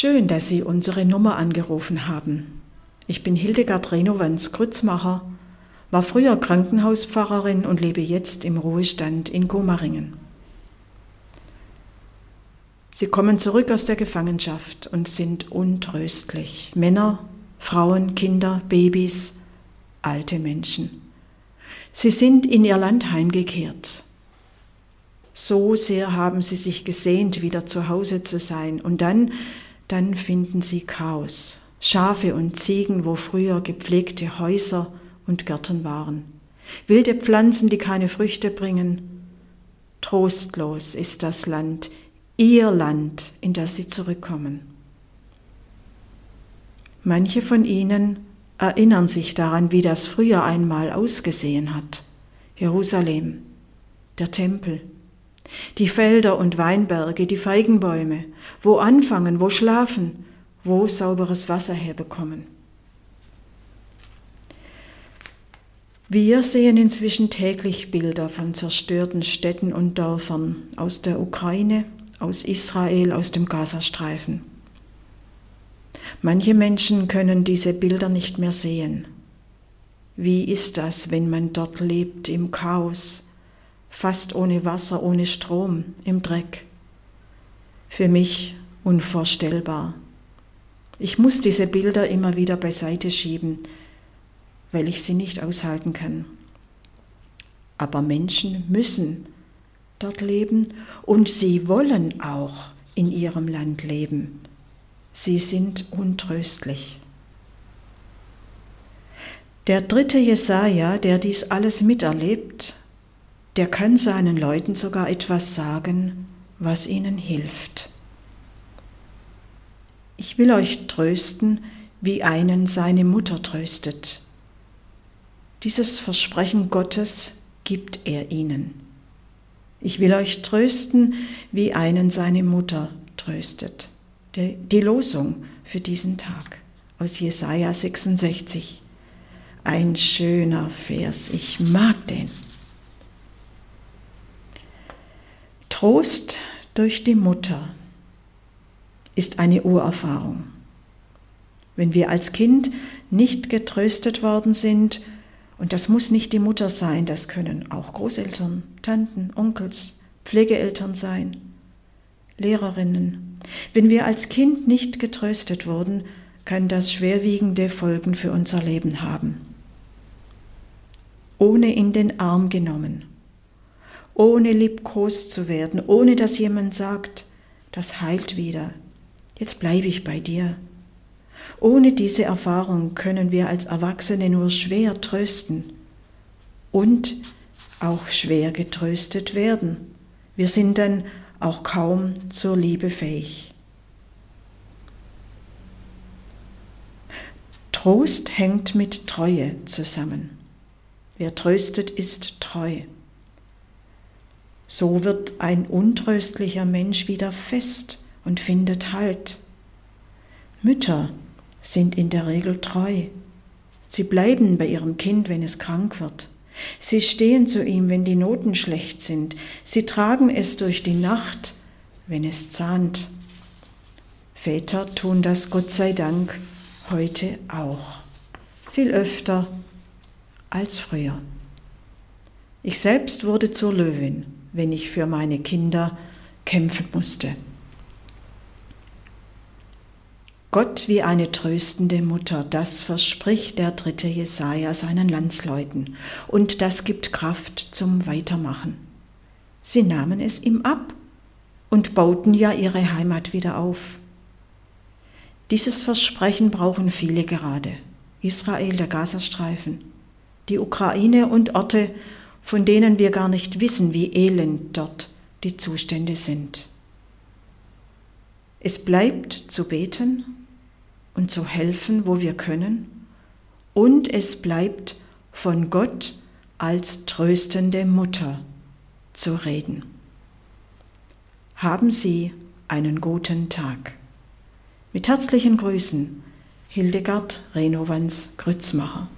Schön, dass Sie unsere Nummer angerufen haben. Ich bin Hildegard Renovanz-Grützmacher, war früher Krankenhauspfarrerin und lebe jetzt im Ruhestand in Gomaringen. Sie kommen zurück aus der Gefangenschaft und sind untröstlich. Männer, Frauen, Kinder, Babys, alte Menschen. Sie sind in ihr Land heimgekehrt. So sehr haben sie sich gesehnt, wieder zu Hause zu sein. Und dann finden sie Chaos. Schafe und Ziegen, wo früher gepflegte Häuser und Gärten waren. Wilde Pflanzen, die keine Früchte bringen. Trostlos ist das Land, ihr Land, in das sie zurückkommen. Manche von ihnen erinnern sich daran, wie das früher einmal ausgesehen hat. Jerusalem, der Tempel, die Felder und Weinberge, die Feigenbäume, wo anfangen, wo schlafen, wo sauberes Wasser herbekommen. Wir sehen inzwischen täglich Bilder von zerstörten Städten und Dörfern aus der Ukraine, aus Israel, aus dem Gazastreifen. Manche Menschen können diese Bilder nicht mehr sehen. Wie ist das, wenn man dort lebt, im Chaos, fast ohne Wasser, ohne Strom, im Dreck? Für mich unvorstellbar. Ich muss diese Bilder immer wieder beiseite schieben, weil ich sie nicht aushalten kann. Aber Menschen müssen dort leben und sie wollen auch in ihrem Land leben. Sie sind untröstlich. Der 3. Jesaja, der dies alles miterlebt, der kann seinen Leuten sogar etwas sagen, was ihnen hilft. Ich will euch trösten, wie einen seine Mutter tröstet. Dieses Versprechen Gottes gibt er ihnen. Ich will euch trösten, wie einen seine Mutter tröstet. Die Losung für diesen Tag aus Jesaja 66. Ein schöner Vers, ich mag den. Trost durch die Mutter ist eine Urerfahrung. Wenn wir als Kind nicht getröstet worden sind, und das muss nicht die Mutter sein, das können auch Großeltern, Tanten, Onkels, Pflegeeltern sein, Lehrerinnen. Wenn wir als Kind nicht getröstet wurden, kann das schwerwiegende Folgen für unser Leben haben. Ohne in den Arm genommen, ohne liebkost zu werden, ohne dass jemand sagt, das heilt wieder, jetzt bleibe ich bei dir. Ohne diese Erfahrung können wir als Erwachsene nur schwer trösten und auch schwer getröstet werden. Wir sind dann auch kaum zur Liebe fähig. Trost hängt mit Treue zusammen. Wer tröstet, ist treu. So wird ein untröstlicher Mensch wieder fest und findet Halt. Mütter sind in der Regel treu. Sie bleiben bei ihrem Kind, wenn es krank wird. Sie stehen zu ihm, wenn die Noten schlecht sind. Sie tragen es durch die Nacht, wenn es zahnt. Väter tun das, Gott sei Dank, heute auch. Viel öfter als früher. Ich selbst wurde zur Löwin, wenn ich für meine Kinder kämpfen musste. Gott wie eine tröstende Mutter, das verspricht der 3. Jesaja seinen Landsleuten. Und das gibt Kraft zum Weitermachen. Sie nahmen es ihm ab und bauten ja ihre Heimat wieder auf. Dieses Versprechen brauchen viele gerade. Israel, der Gazastreifen, die Ukraine und Orte, von denen wir gar nicht wissen, wie elend dort die Zustände sind. Es bleibt zu beten und zu helfen, wo wir können, und es bleibt von Gott als tröstende Mutter zu reden. Haben Sie einen guten Tag. Mit herzlichen Grüßen, Hildegard Renovanz-Grützmacher.